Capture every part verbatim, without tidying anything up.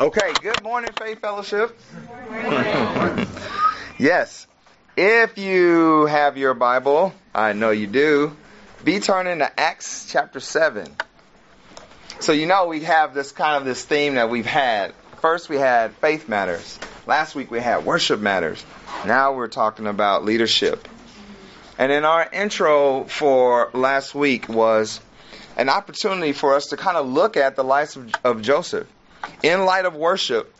Okay, good morning, Faith Fellowship. Good morning. Yes, if you have your Bible, I know you do, be turning to Acts chapter seven. So you know we have this kind of this theme that we've had. First we had faith matters. Last week we had worship matters. Now we're talking about leadership. And then our intro for last week was an opportunity for us to kind of look at the life of, of Joseph. In light of worship,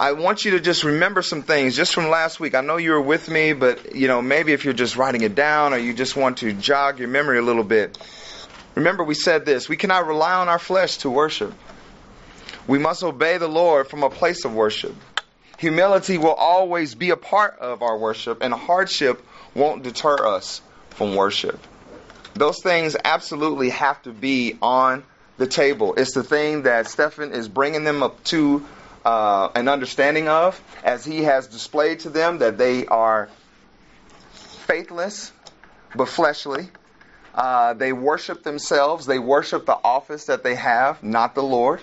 I want you to just remember some things just from last week. I know you were with me, but you know, maybe if you're just writing it down or you just want to jog your memory a little bit. Remember, we said this: we cannot rely on our flesh to worship. We must obey the Lord from a place of worship. Humility will always be a part of our worship, and hardship won't deter us from worship. Those things absolutely have to be on the table. It's the thing that Stephen is bringing them up to uh, an understanding of, as he has displayed to them that they are faithless but fleshly. Uh, they worship themselves. They worship the office that they have, not the Lord.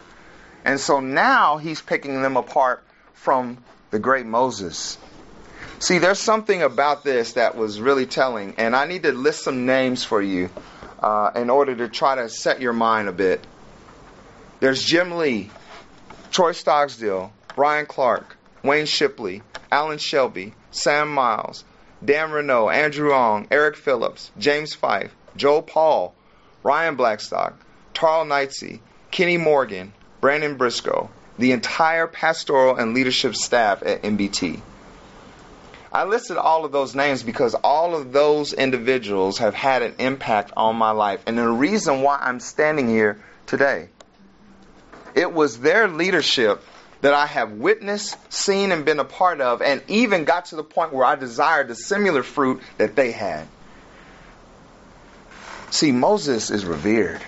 And so now he's picking them apart from the great Moses. See, there's something about this that was really telling, and I need to list some names for you. Uh, in order to try to set your mind a bit. There's Jim Lee, Troy Stocksdale, Brian Clark, Wayne Shipley, Alan Shelby, Sam Miles, Dan Renault, Andrew Ong, Eric Phillips, James Fife, Joe Paul, Ryan Blackstock, Tarl Knightsey, Kenny Morgan, Brandon Briscoe, the entire pastoral and leadership staff at M B T. I listed all of those names because all of those individuals have had an impact on my life. And the reason why I'm standing here today, it was their leadership that I have witnessed, seen, and been a part of, and even got to the point where I desired the similar fruit that they had. See, Moses is revered,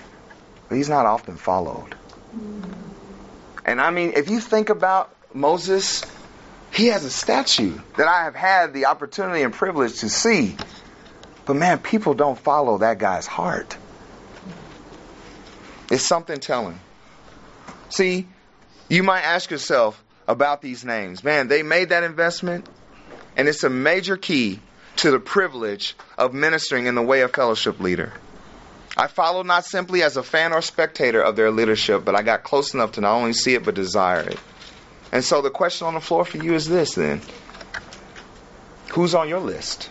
but he's not often followed. And I mean, if you think about Moses, he has a statue that I have had the opportunity and privilege to see. But man, people don't follow that guy's heart. It's something telling. See, you might ask yourself about these names. Man, they made that investment, and it's a major key to the privilege of ministering in the way of fellowship leader. I followed not simply as a fan or spectator of their leadership, but I got close enough to not only see it, but desire it. And so the question on the floor for you is this then. Who's on your list?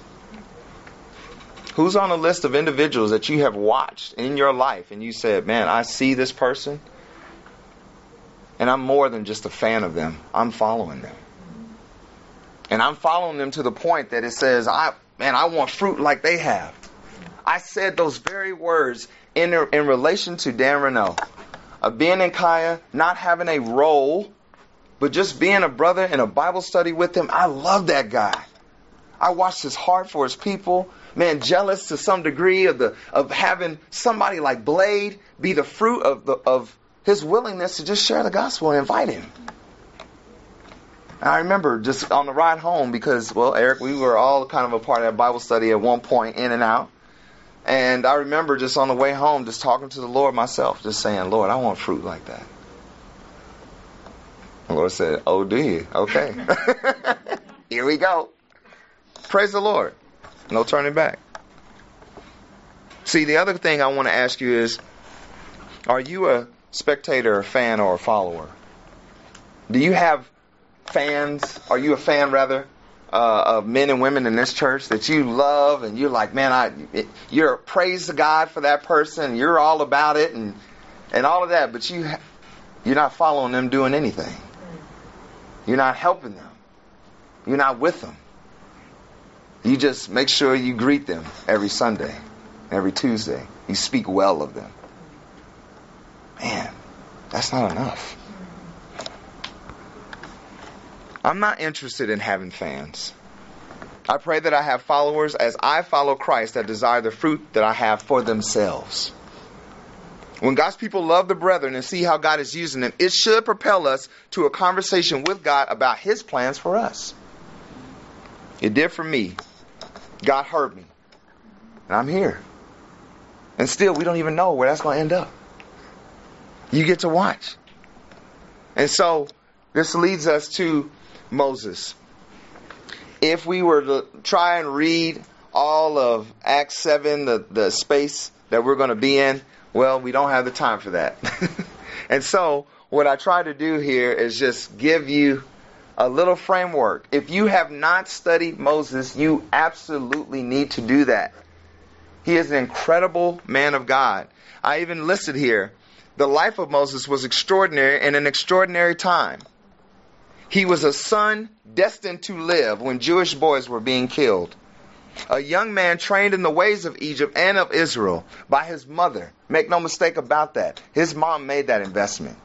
Who's on the list of individuals that you have watched in your life and you said, man, I see this person and I'm more than just a fan of them. I'm following them. And I'm following them to the point that it says, I man, I want fruit like they have. I said those very words in, in relation to Dan Renault of being in Kaya, not having a role, but just being a brother in a Bible study with him. I love that guy. I watched his heart for his people. Man, jealous to some degree of the of having somebody like Blade be the fruit of the of his willingness to just share the gospel and invite him. And I remember just on the ride home because, well, Eric, we were all kind of a part of that Bible study at one point, in and out. And I remember just on the way home, just talking to the Lord myself, just saying, Lord, I want fruit like that. The Lord said, oh, do you? Okay. Here we go. Praise the Lord. No turning back. See, the other thing I want to ask you is, are you a spectator, a fan, or a follower? Do you have fans? Are you a fan, rather, uh, of men and women in this church that you love? And you're like, man, I, it, you're praise to God for that person. You're all about it and, and all of that. But you, you're not following them doing anything. You're not helping them. You're not with them. You just make sure you greet them every Sunday, every Tuesday. You speak well of them. Man, that's not enough. I'm not interested in having fans. I pray that I have followers as I follow Christ that desire the fruit that I have for themselves. When God's people love the brethren and see how God is using them, it should propel us to a conversation with God about His plans for us. It did for me. God heard me. And I'm here. And still, we don't even know where that's going to end up. You get to watch. And so, This leads us to Moses. If we were to try and read all of Acts seven, the, the space that we're going to be in, well, we don't have the time for that. And so what I try to do here is just give you a little framework. If you have not studied Moses, you absolutely need to do that. He is an incredible man of God. I even listed here, the life of Moses was extraordinary in an extraordinary time. He was a son destined to live when Jewish boys were being killed. A young man trained in the ways of Egypt and of Israel by his mother. Make no mistake about that. His mom made that investment.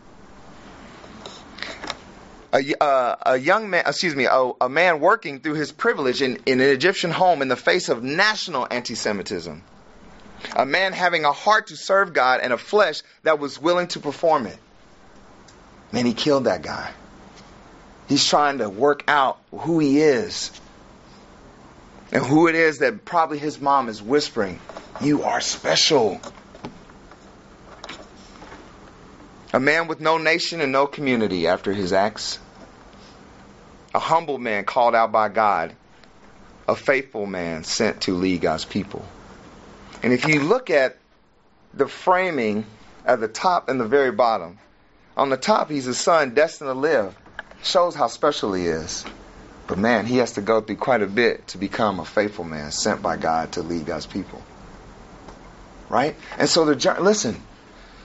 A, uh, a young man, excuse me, a, a man working through his privilege in, in an Egyptian home in the face of national anti-Semitism. A man having a heart to serve God and a flesh that was willing to perform it. Man, he killed that guy. He's trying to work out who he is. And who it is that probably his mom is whispering, you are special. A man with no nation and no community after his acts. A humble man called out by God. A faithful man sent to lead God's people. And if you look at the framing at the top and the very bottom, on the top he's a son destined to live. Shows how special he is. But man, he has to go through quite a bit to become a faithful man sent by God to lead God's people. Right? And so the journey, listen.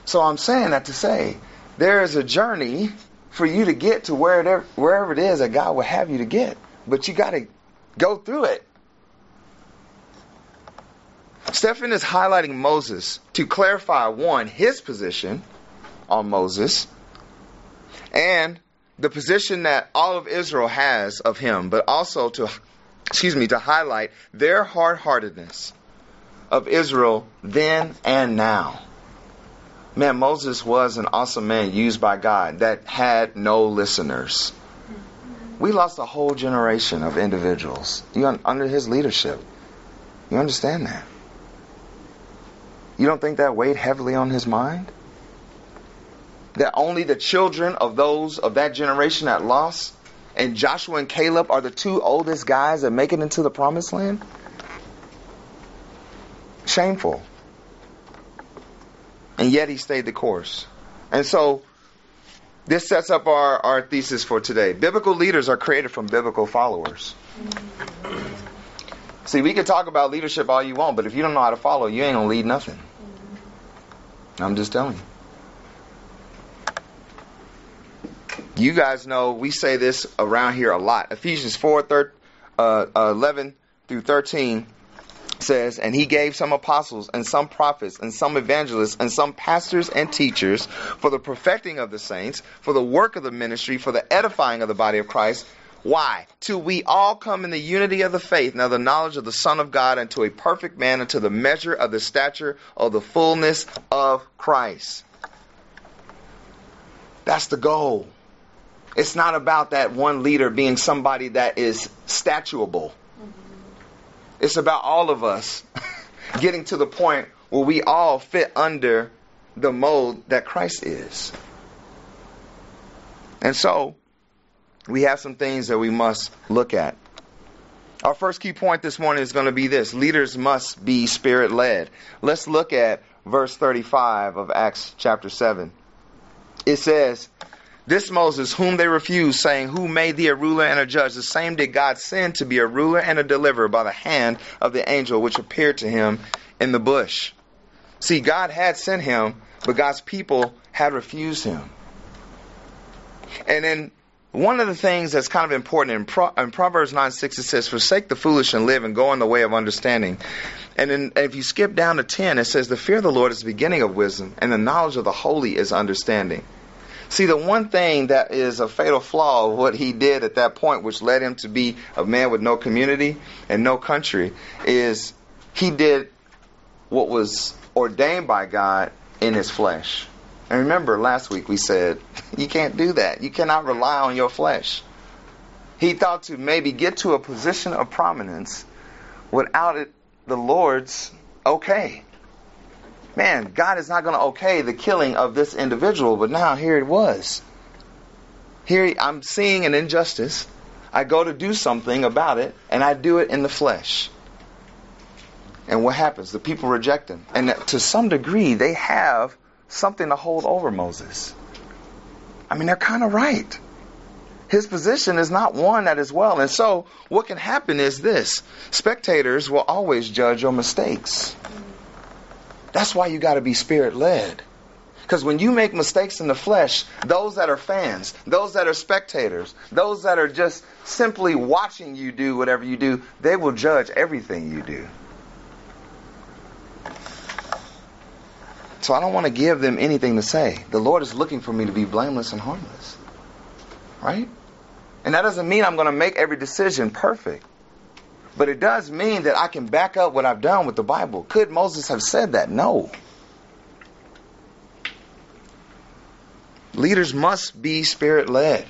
So I'm saying that to say, there is a journey for you to get to where wherever it is that God will have you to get. But you got to go through it. Stephen is highlighting Moses to clarify, one, his position on Moses, and the position that all of Israel has of him, but also to, excuse me, to highlight their hard-heartedness of Israel then and now. Man, Moses was an awesome man used by God that had no listeners. We lost a whole generation of individuals under his leadership. You understand that? You don't think that weighed heavily on his mind? That only the children of those of that generation that lost, and Joshua and Caleb are the two oldest guys that make it into the promised land? Shameful. And yet he stayed the course. And so this sets up our, our thesis for today. Biblical leaders are created from biblical followers. See, we can talk about leadership all you want, but if you don't know how to follow, you ain't going to lead nothing. I'm just telling you. You guys know we say this around here a lot. Ephesians four, eleven through thirteen says, and he gave some apostles and some prophets and some evangelists and some pastors and teachers for the perfecting of the saints, for the work of the ministry, for the edifying of the body of Christ. Why? Till we all come in the unity of the faith, now the knowledge of the Son of God, unto a perfect man, unto the measure of the stature of the fullness of Christ. That's the goal. It's not about that one leader being somebody that is statuable. Mm-hmm. It's about all of us getting to the point where we all fit under the mold that Christ is. And so, we have some things that we must look at. Our first key point this morning is going to be this. Leaders must be spirit-led. Let's look at verse thirty-five of Acts chapter seven. It says, this Moses, whom they refused, saying, who made thee a ruler and a judge? The same did God send to be a ruler and a deliverer by the hand of the angel which appeared to him in the bush. See, God had sent him, but God's people had refused him. And then one of the things that's kind of important in, Pro- in Proverbs nine six, it says, forsake the foolish and live and go in the way of understanding. And then if you skip down to ten, it says, the fear of the Lord is the beginning of wisdom, and the knowledge of the holy is understanding. See, the one thing that is a fatal flaw of what he did at that point, which led him to be a man with no community and no country, is he did what was ordained by God in his flesh. And remember, last week we said, you can't do that. You cannot rely on your flesh. He thought to maybe get to a position of prominence without it, the Lord's okay. Man, God is not going to okay the killing of this individual, but now here it was. Here I'm seeing an injustice. I go to do something about it, and I do it in the flesh. And what happens? The people reject him. And to some degree, they have something to hold over Moses. I mean, they're kind of right. His position is not one that is well. And so what can happen is this. Spectators will always judge your mistakes. That's why you got to be spirit-led. Because when you make mistakes in the flesh, those that are fans, those that are spectators, those that are just simply watching you do whatever you do, they will judge everything you do. So I don't want to give them anything to say. The Lord is looking for me to be blameless and harmless. Right? And that doesn't mean I'm going to make every decision perfect. But it does mean that I can back up what I've done with the Bible. Could Moses have said that? No. Leaders must be spirit-led.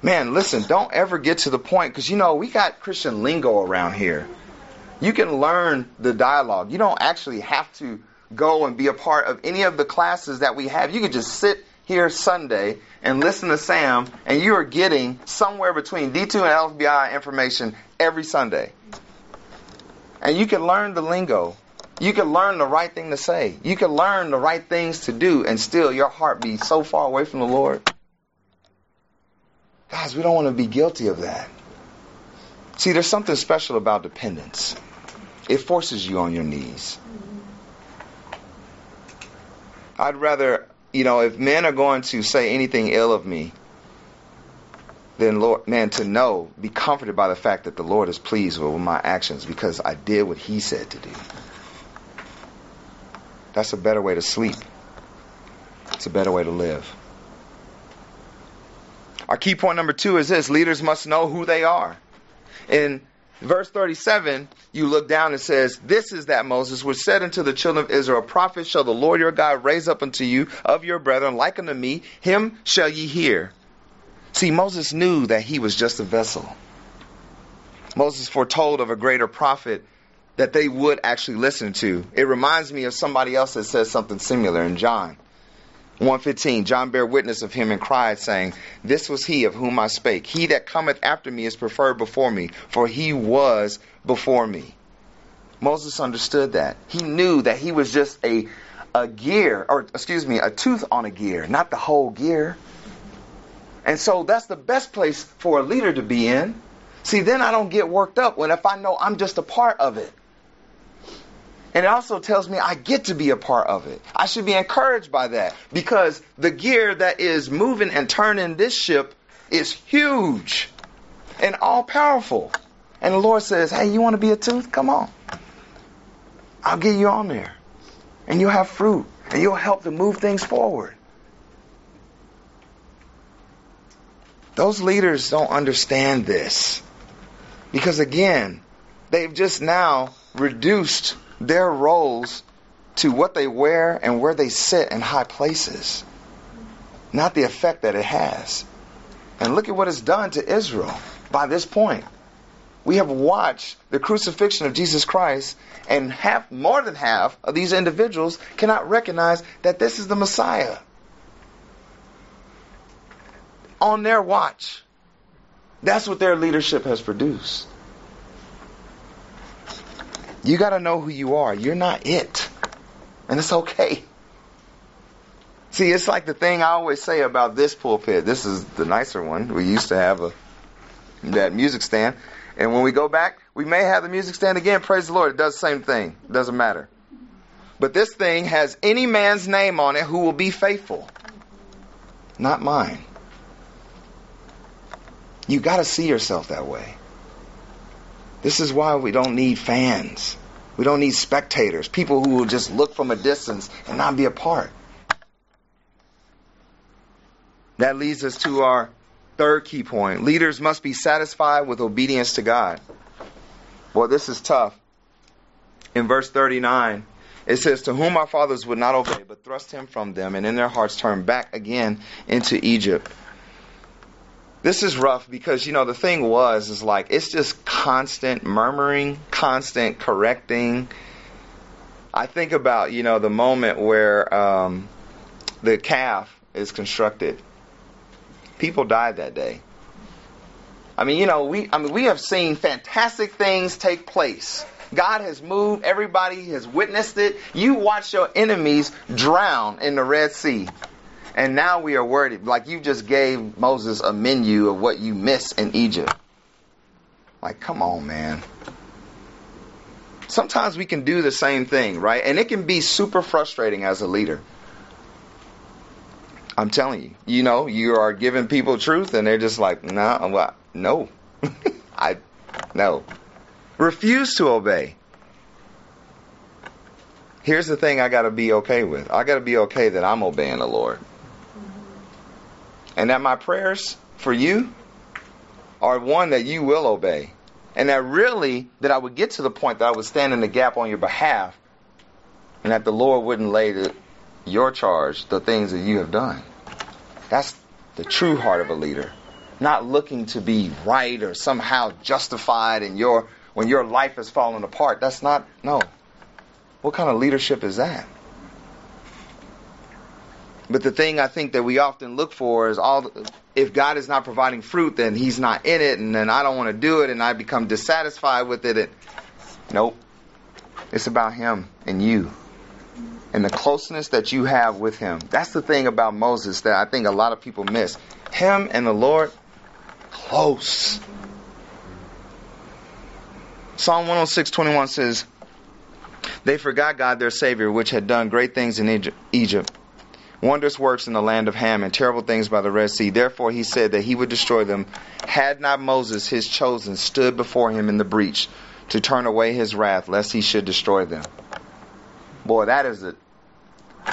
Man, listen, don't ever get to the point, because, you know, we got Christian lingo around here. You can learn the dialogue. You don't actually have to go and be a part of any of the classes that we have. You can just sit here Sunday and listen to Sam, and you are getting somewhere between D two and L F B I information every Sunday. And you can learn the lingo. You can learn the right thing to say. You can learn the right things to do, and still your heart be so far away from the Lord. Guys, we don't want to be guilty of that. See, there's something special about dependence. It forces you on your knees. I'd rather, you know, if men are going to say anything ill of me, then, Lord, man, to know, be comforted by the fact that the Lord is pleased with my actions because I did what He said to do. That's a better way to sleep. It's a better way to live. Our key point number two is this. Leaders must know who they are. In verse thirty-seven, you look down and says, "This is that Moses which said unto the children of Israel, Prophet shall the Lord your God raise up unto you of your brethren, like unto me, him shall ye hear." See, Moses knew that he was just a vessel. Moses foretold of a greater prophet that they would actually listen to. It reminds me of somebody else that says something similar in John one fifteen, John bare witness of him and cried, saying, "This was he of whom I spake. He that cometh after me is preferred before me, for he was before me." Moses understood that. He knew that he was just a, a gear, or excuse me, a tooth on a gear, not the whole gear. And so that's the best place for a leader to be in. See, then I don't get worked up when if I know I'm just a part of it. And it also tells me I get to be a part of it. I should be encouraged by that, because the gear that is moving and turning this ship is huge and all-powerful. And the Lord says, "Hey, you want to be a tooth? Come on. I'll get you on there. And you'll have fruit. And you'll help to move things forward." Those leaders don't understand this. Because again, they've just now reduced their roles to what they wear and where they sit in high places, not the effect that it has. And look at what it's done to Israel by this point. We have watched the crucifixion of Jesus Christ, and half, more than half of these individuals cannot recognize that this is the Messiah. On their watch, that's what their leadership has produced. You got to know who you are. You're not it. And it's okay. See, it's like the thing I always say about this pulpit. This is the nicer one. We used to have a that music stand. And when we go back, we may have the music stand again. Praise the Lord. It does the same thing. It doesn't matter. But this thing has any man's name on it who will be faithful. Not mine. You got to see yourself that way. This is why we don't need fans. We don't need spectators, people who will just look from a distance and not be a part. That leads us to our third key point. Leaders must be satisfied with obedience to God. Well, this is tough. In verse thirty-nine, it says, "To whom our fathers would not obey, but thrust him from them, and in their hearts turned back again into Egypt." This is rough because, you know, the thing was, is like, it's just constant murmuring, constant correcting. I think about, you know, the moment where um, the calf is constructed People died that day. I mean, you know, we I mean we have seen fantastic things take place. God has moved. Everybody has witnessed it. You watch your enemies drown in the Red Sea. And now we are worried. Like, you just gave Moses a menu of what you missed in Egypt. Like, come on, man. Sometimes we can do the same thing, right? And it can be super frustrating as a leader. I'm telling you. You know, you are giving people truth and they're just like, nah, well, no. I, no. Refuse to obey. Here's the thing I got to be okay with. I got to be okay that I'm obeying the Lord. And that my prayers for you are one that you will obey. And that really, that I would get to the point that I would stand in the gap on your behalf. And that the Lord wouldn't lay to your charge the things that you have done. That's the true heart of a leader. Not looking to be right or somehow justified in your when your life is falling apart. That's not, no. What kind of leadership is that? But the thing I think that we often look for is all. If God is not providing fruit, then He's not in it, and then I don't want to do it, and I become dissatisfied with it. And, nope. It's about Him and you, and the closeness that you have with Him. That's the thing about Moses that I think a lot of people miss. Him and the Lord, close. Psalm one oh six twenty-one says, "They forgot God their Savior, which had done great things in Egypt. Wondrous works in the land of Ham and terrible things by the Red Sea. Therefore he said that he would destroy them. Had not Moses, his chosen, stood before him in the breach to turn away his wrath, lest he should destroy them." Boy, that is a,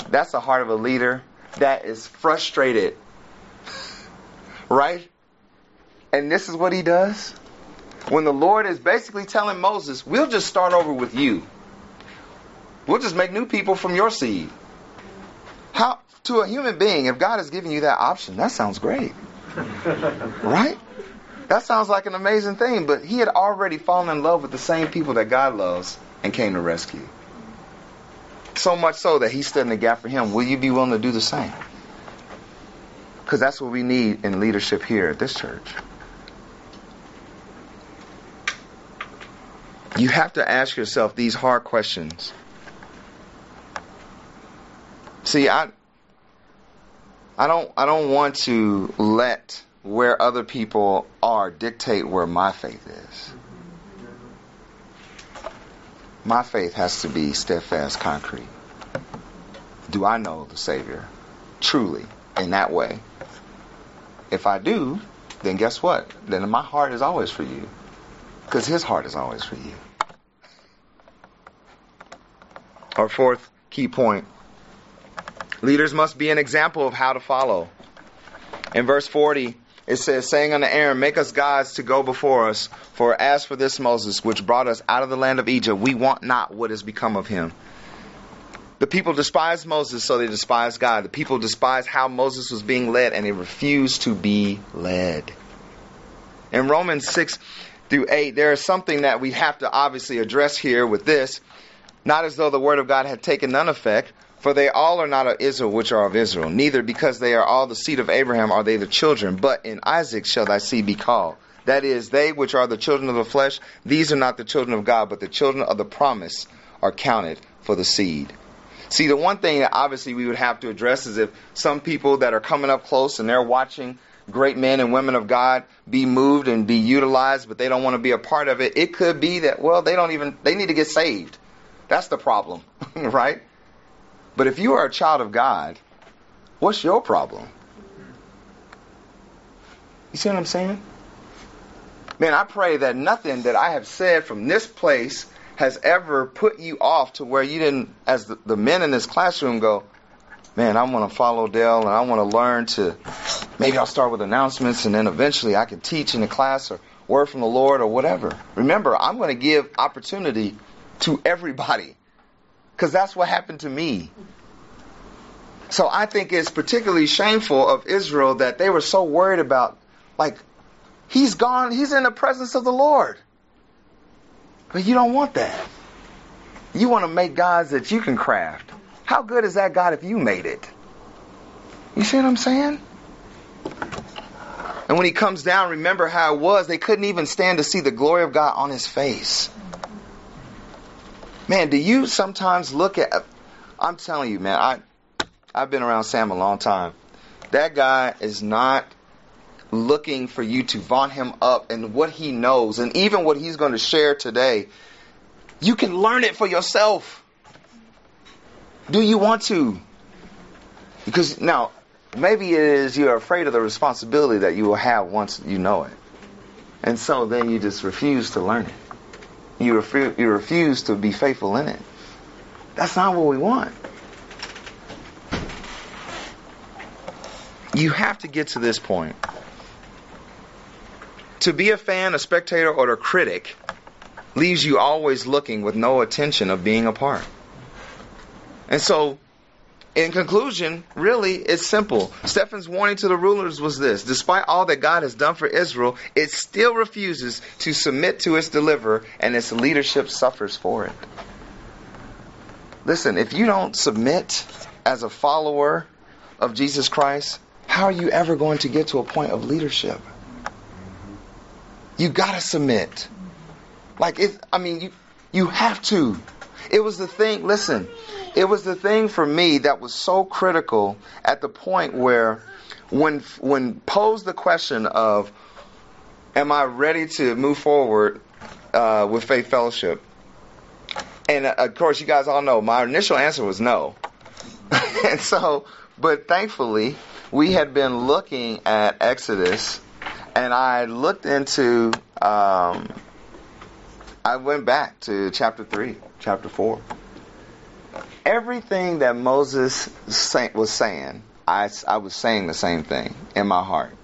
that's the heart of a leader that is frustrated. Right? And this is what he does. When the Lord is basically telling Moses, we'll just start over with you. We'll just make new people from your seed. How? To a human being, if God has given you that option, that sounds great. Right? That sounds like an amazing thing, but he had already fallen in love with the same people that God loves and came to rescue. So much so that he stood in the gap for him. Will you be willing to do the same? Because that's what we need in leadership here at this church. You have to ask yourself these hard questions. See, I... I don't I don't want to let where other people are dictate where my faith is. My faith has to be steadfast, concrete. Do I know the Savior truly in that way? If I do, then guess what? Then my heart is always for you. Because his heart is always for you. Our fourth key point. Leaders must be an example of how to follow. In verse forty, it says, saying unto Aaron, make us gods to go before us. For as for this Moses, which brought us out of the land of Egypt, we want not what has become of him. The people despised Moses, so they despised God. The people despised how Moses was being led, and they refused to be led. In Romans six through eight, there is something that we have to obviously address here with this. Not as though the word of God had taken none effect, for they all are not of Israel, which are of Israel. Neither because they are all the seed of Abraham are they the children. But in Isaac shall thy seed be called. That is, they which are the children of the flesh, these are not the children of God, but the children of the promise are counted for the seed. See, the one thing that obviously we would have to address is if some people that are coming up close and they're watching great men and women of God be moved and be utilized, but they don't want to be a part of it. It could be that, well, they don't even, they need to get saved. That's the problem, right? But if you are a child of God, what's your problem? You see what I'm saying? Man, I pray that nothing that I have said from this place has ever put you off to where you didn't, as the, the men in this classroom go, man, I want to follow Dale and I want to learn to, maybe I'll start with announcements and then eventually I can teach in the class or word from the Lord or whatever. Remember, I'm going to give opportunity to everybody. Because that's what happened to me. So I think it's particularly shameful of Israel that they were so worried about, like, he's gone, he's in the presence of the Lord. But you don't want that. You want to make gods that you can craft. How good is that God if you made it? You see what I'm saying? And when he comes down, remember how it was. They couldn't even stand to see the glory of God on his face. Man, do you sometimes look at... I'm telling you, man, I, I've been around Sam a long time. That guy is not looking for you to vaunt him up and what he knows. And even what he's going to share today, you can learn it for yourself. Do you want to? Because now, maybe it is you're afraid of the responsibility that you will have once you know it. And so then you just refuse to learn it. You, refu- you refuse to be faithful in it. That's not what we want. You have to get to this point. To be a fan, a spectator, or a critic leaves you always looking with no attention of being a part. And so, in conclusion, really, it's simple. Stephen's warning to the rulers was this. Despite all that God has done for Israel, it still refuses to submit to its deliverer, and its leadership suffers for it. Listen, if you don't submit as a follower of Jesus Christ, how are you ever going to get to a point of leadership? You gotta submit. Like, it, I mean, you, you have to. It was the thing, listen, it was the thing for me that was so critical at the point where when, when posed the question of, am I ready to move forward uh, with Faith Fellowship? And of course, you guys all know my initial answer was no. And so, but thankfully, we had been looking at Exodus, and I looked into, um, I went back to chapter three, chapter four. Everything that Moses was saying, I, I was saying the same thing in my heart.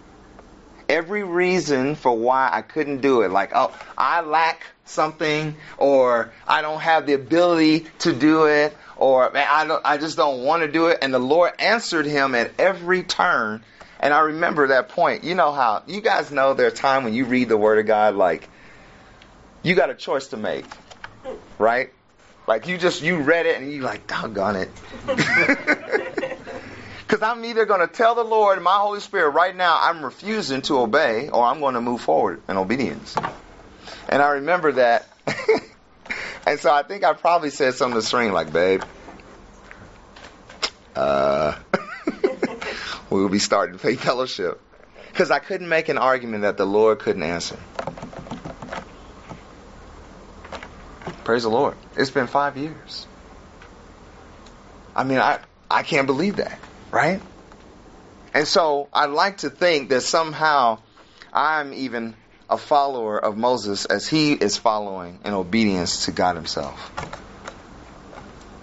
Every reason for why I couldn't do it, like, oh, I lack something, or I don't have the ability to do it, or man, I don't, I just don't want to do it. And the Lord answered him at every turn. And I remember that point. You know how, you guys know there's a time when you read the Word of God, like, you got a choice to make, right? Like, you just, you read it and you like, doggone it. Because I'm either going to tell the Lord, my Holy Spirit, right now, I'm refusing to obey, or I'm going to move forward in obedience. And I remember that. And so I think I probably said something to Serene like, babe, uh, we'll be starting Faith Fellowship. Because I couldn't make an argument that the Lord couldn't answer. Praise the Lord. It's been five years. I mean, I, I can't believe that. Right? And so I like to think that somehow I'm even a follower of Moses as he is following in obedience to God himself.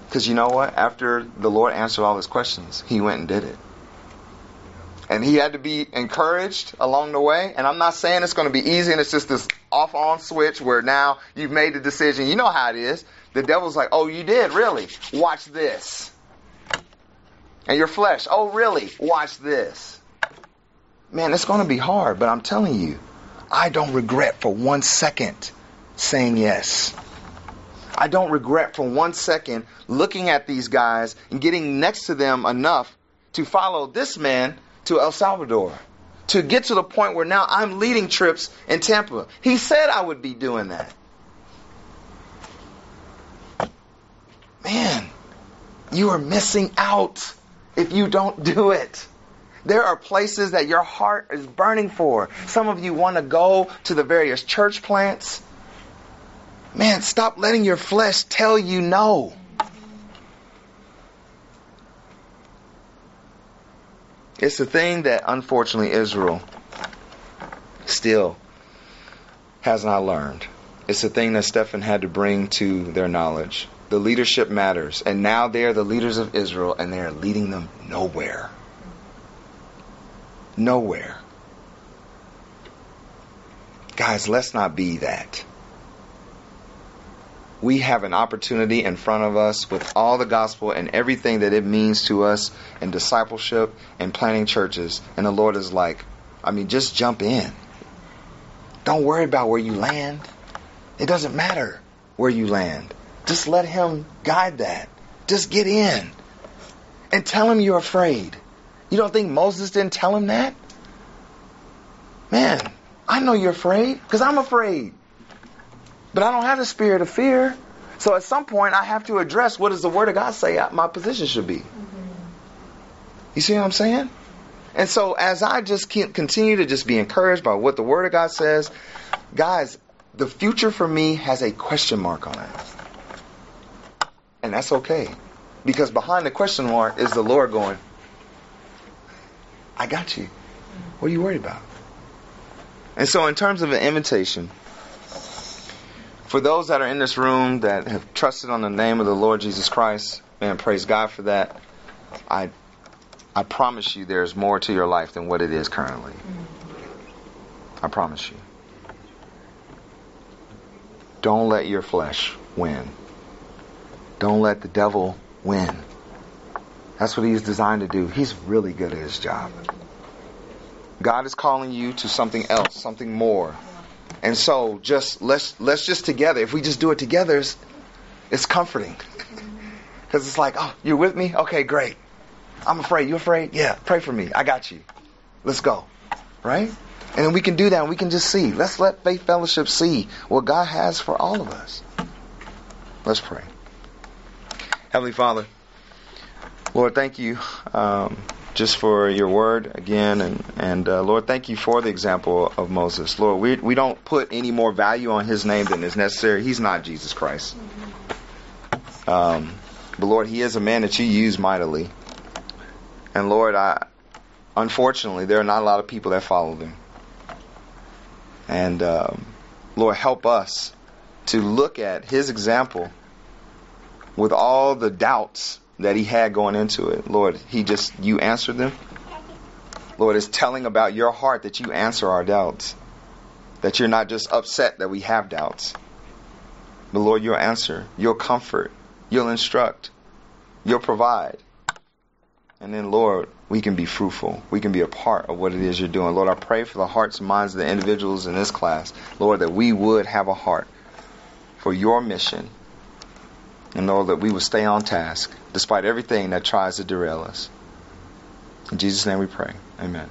Because you know what? After the Lord answered all his questions, he went and did it. And he had to be encouraged along the way. And I'm not saying it's going to be easy and it's just this off-on switch where now you've made the decision. You know how it is. The devil's like, oh, you did? Really? Watch this. And your flesh, oh really, watch this. Man, it's going to be hard, but I'm telling you, I don't regret for one second saying yes. I don't regret for one second looking at these guys and getting next to them enough to follow this man to El Salvador, to get to the point where now I'm leading trips in Tampa. He said I would be doing that. Man, you are missing out. If you don't do it, there are places that your heart is burning for. Some of you want to go to the various church plants. Man, stop letting your flesh tell you no. It's the thing that, unfortunately, Israel still has not learned. It's the thing that Stephen had to bring to their knowledge. The leadership matters. And now they are the leaders of Israel, and they are leading them nowhere. Nowhere. Guys, let's not be that. We have an opportunity in front of us with all the gospel and everything that it means to us in discipleship and planting churches. And the Lord is like, I mean, just jump in. Don't worry about where you land. It doesn't matter where you land. Just let him guide that. Just get in. And tell him you're afraid. You don't think Moses didn't tell him that? man, I know you're afraid because I'm afraid. But I don't have the spirit of fear. So at some point, I have to address what does the Word of God say my position should be. You see what I'm saying? And so as I just continue to just be encouraged by what the Word of God says, guys, the future for me has a question mark on it. And that's okay. Because behind the question mark is the Lord going, I got you. What are you worried about? And so in terms of an invitation, for those that are in this room that have trusted on the name of the Lord Jesus Christ, man, praise God for that. I I promise you there's more to your life than what it is currently. I promise you. Don't let your flesh win. Don't let the devil win. That's what he's designed to do. He's really good at his job. God is calling you to something else, something more. And so just let's let's just together, if we just do it together, it's, it's comforting. Because it's like, oh, you're with me? Okay, great. I'm afraid. You afraid? Yeah, pray for me. I got you. Let's go. Right? And then we can do that and we can just see. Let's let Faith Fellowship see what God has for all of us. Let's pray. Heavenly Father, Lord, thank you um, just for your word again. And, and uh, Lord, thank you for the example of Moses. Lord, we, we don't put any more value on his name than is necessary. He's not Jesus Christ. Um, but Lord, he is a man that you use mightily. And Lord, I unfortunately, there are not a lot of people that follow him. And um, Lord, help us to look at his example with all the doubts that he had going into it. Lord, he just, you answered them. Lord, it's telling about your heart that you answer our doubts. That you're not just upset that we have doubts. But Lord, you'll answer, you'll comfort, you'll instruct, you'll provide. And then, Lord, we can be fruitful. We can be a part of what it is you're doing. Lord, I pray for the hearts and minds of the individuals in this class, Lord, that we would have a heart for your mission. And, Lord, that we would stay on task despite everything that tries to derail us. In Jesus' name we pray. Amen.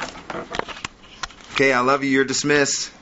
Amen. Okay, I love you. You're dismissed.